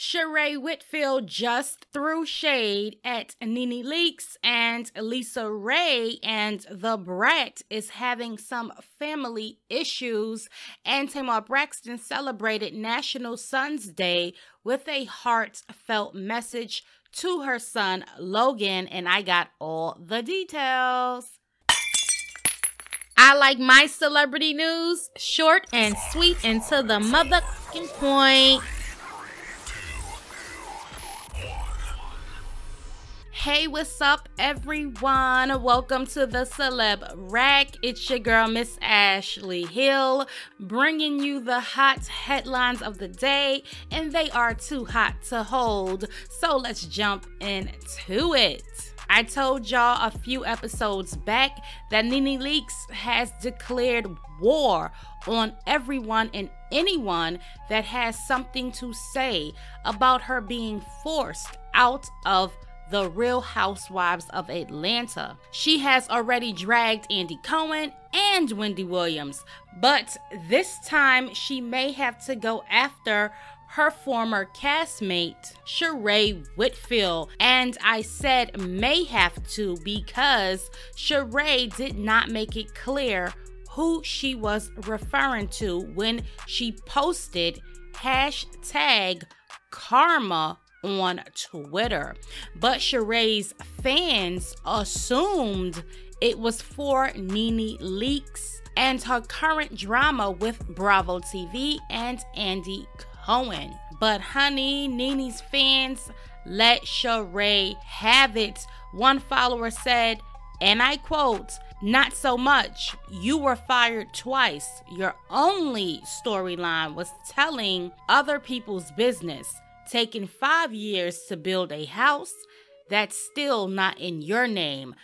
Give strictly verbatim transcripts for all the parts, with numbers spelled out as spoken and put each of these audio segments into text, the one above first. Sheree Whitfield just threw shade at Nene Leakes, and Lisaraye and Da Brat is having some family issues, and Tamar Braxton celebrated National Sons Day with a heartfelt message to her son Logan, and I got all the details. I like my celebrity news short and sweet and to the motherfucking point. Hey, what's up, everyone? Welcome to the Celeb Rack. It's your girl, Miss Ashley Hill, bringing you the hot headlines of the day, and they are too hot to hold. So let's jump into it. I told y'all a few episodes back that Nene Leakes has declared war on everyone and anyone that has something to say about her being forced out of The Real Housewives of Atlanta. She has already dragged Andy Cohen and Wendy Williams, but this time she may have to go after her former castmate, Sheree Whitfield. And I said may have to because Sheree did not make it clear who she was referring to when she posted hashtag karma on Twitter, but Sheree's fans assumed it was for Nene Leakes and her current drama with Bravo T V and Andy Cohen. But honey, Nene's fans let Sheree have it. One follower said, and I quote, "Not so much. You were fired twice. Your only storyline was telling other people's business. Taking five years to build a house that's still not in your name.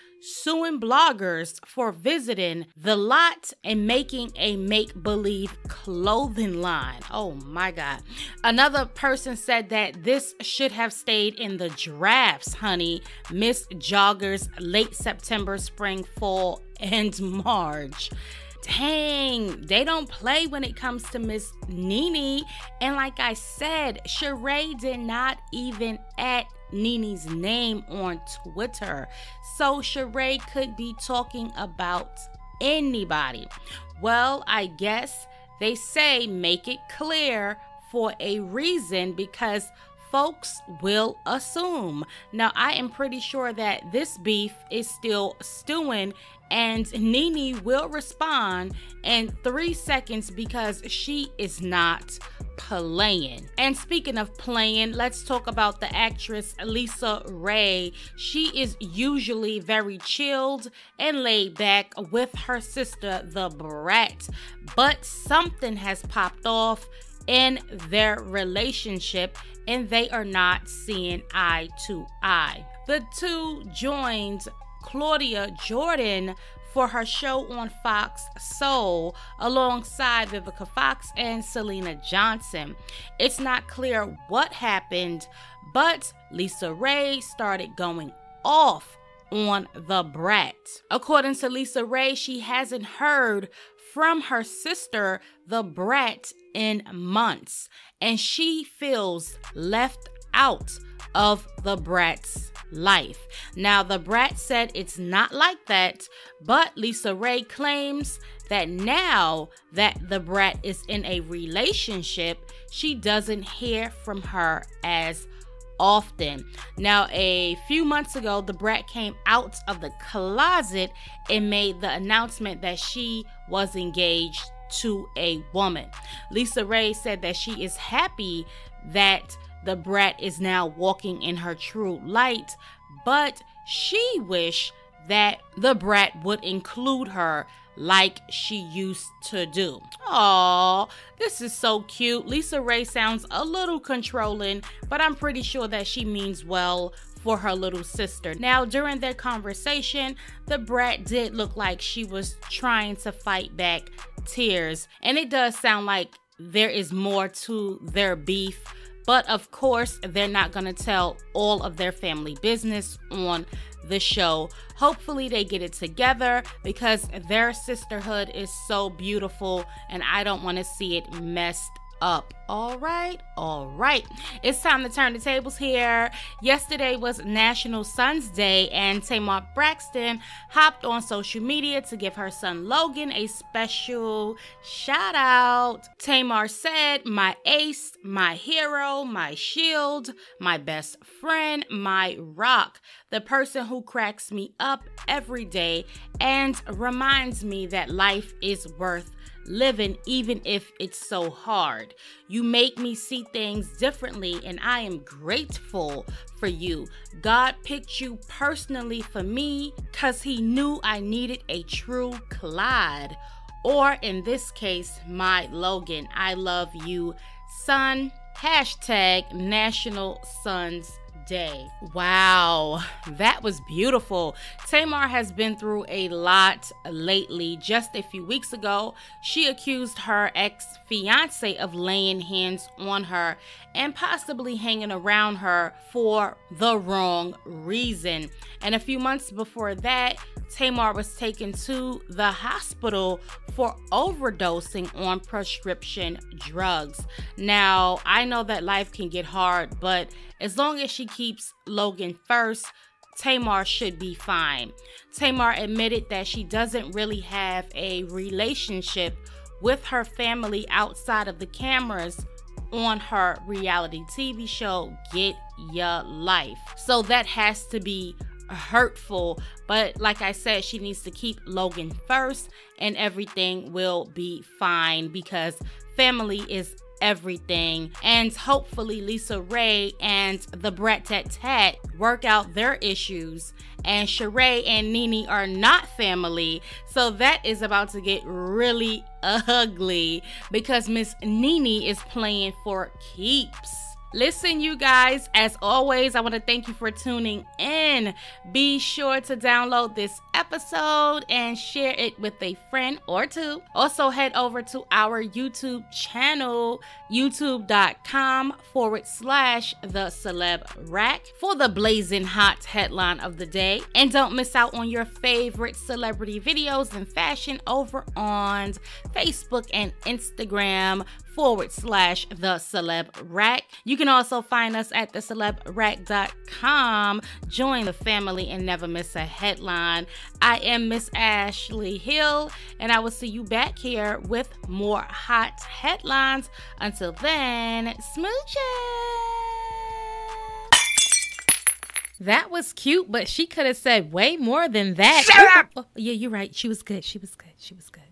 Suing bloggers for visiting the lot and making a make-believe clothing line." Oh my God. Another person said that this should have stayed in the drafts, honey. Miss Joggers, late September, spring, fall, and March. Dang, they don't play when it comes to Miss Nene. And like I said, Sheree did not even at Nene's name on Twitter. So Sheree could be talking about anybody. Well, I guess they say make it clear for a reason because folks will assume. Now, I am pretty sure that this beef is still stewing, and Nene will respond in three seconds because she is not playing. And speaking of playing, let's talk about the actress Lisaraye. She is usually very chilled and laid back with her sister, Da Brat, but something has popped off in their relationship, and they are not seeing eye to eye. The two joined Claudia Jordan for her show on Fox Soul alongside Vivica Fox and Selina Johnson. It's not clear what happened, but Lisaraye started going off on Da Brat. According to Lisaraye, she hasn't heard from her sister, Da Brat, in months, and she feels left out of Da Brat's life. Now, Da Brat said it's not like that, but Lisaraye claims that now that Da Brat is in a relationship, she doesn't hear from her as often. Now, a few months ago, Da Brat came out of the closet and made the announcement that she was engaged to a woman. Lisaraye said that she is happy that Da Brat is now walking in her true light, but she wish that Da Brat would include her like she used to do. Aww, this is so cute. Lisaraye sounds a little controlling, but I'm pretty sure that she means well for her little sister. Now, during their conversation, Da Brat did look like she was trying to fight back tears, and it does sound like there is more to their beef. But of course, they're not going to tell all of their family business on the show. Hopefully they get it together because their sisterhood is so beautiful, and I don't want to see it messed up. All right, all right. It's time to turn the tables here. Yesterday was National Sons Day, and Tamar Braxton hopped on social media to give her son Logan a special shout out. Tamar said, "My ace, my hero, my shield, my best friend, my rock, the person who cracks me up every day and reminds me that life is worth living even if it's so hard. You make me see things differently, and I am grateful for you. God picked you personally for me because he knew I needed a true Clyde, or in this case, my Logan. I love you, son." Hashtag National Sons Day. Wow, that was beautiful. Tamar has been through a lot lately. Just a few weeks ago, she accused her ex-fiance of laying hands on her and possibly hanging around her for the wrong reason. And a few months before that, Tamar was taken to the hospital for overdosing on prescription drugs. Now, I know that life can get hard, but as long as she keeps Logan first, Tamar should be fine. Tamar admitted that she doesn't really have a relationship with her family outside of the cameras on her reality T V show, Get Ya Life. So that has to be hurtful, but like I said, she needs to keep Logan first and everything will be fine because family is everything. And hopefully Lisaraye and the Brat Tat Tat work out their issues and Sheree and Nene are not family. So that is about to get really ugly because Miss Nene is playing for keeps. Listen, you guys, as always, I want to thank you for tuning in. Be sure to download this episode and share it with a friend or two. Also, head over to our YouTube channel, youtube.com forward slash the celeb rack for the blazing hot headline of the day. And don't miss out on your favorite celebrity videos and fashion over on Facebook and Instagram forward slash the celeb rack. You can also find us at the celeb rack dot com. Join the family and never miss a headline. I am Miss Ashley Hill, and I will see you back here with more hot headlines. Until then, smooches. That was cute, but she could have said way more than that. Shut up. Yeah, you're right. She was good. She was good. She was good.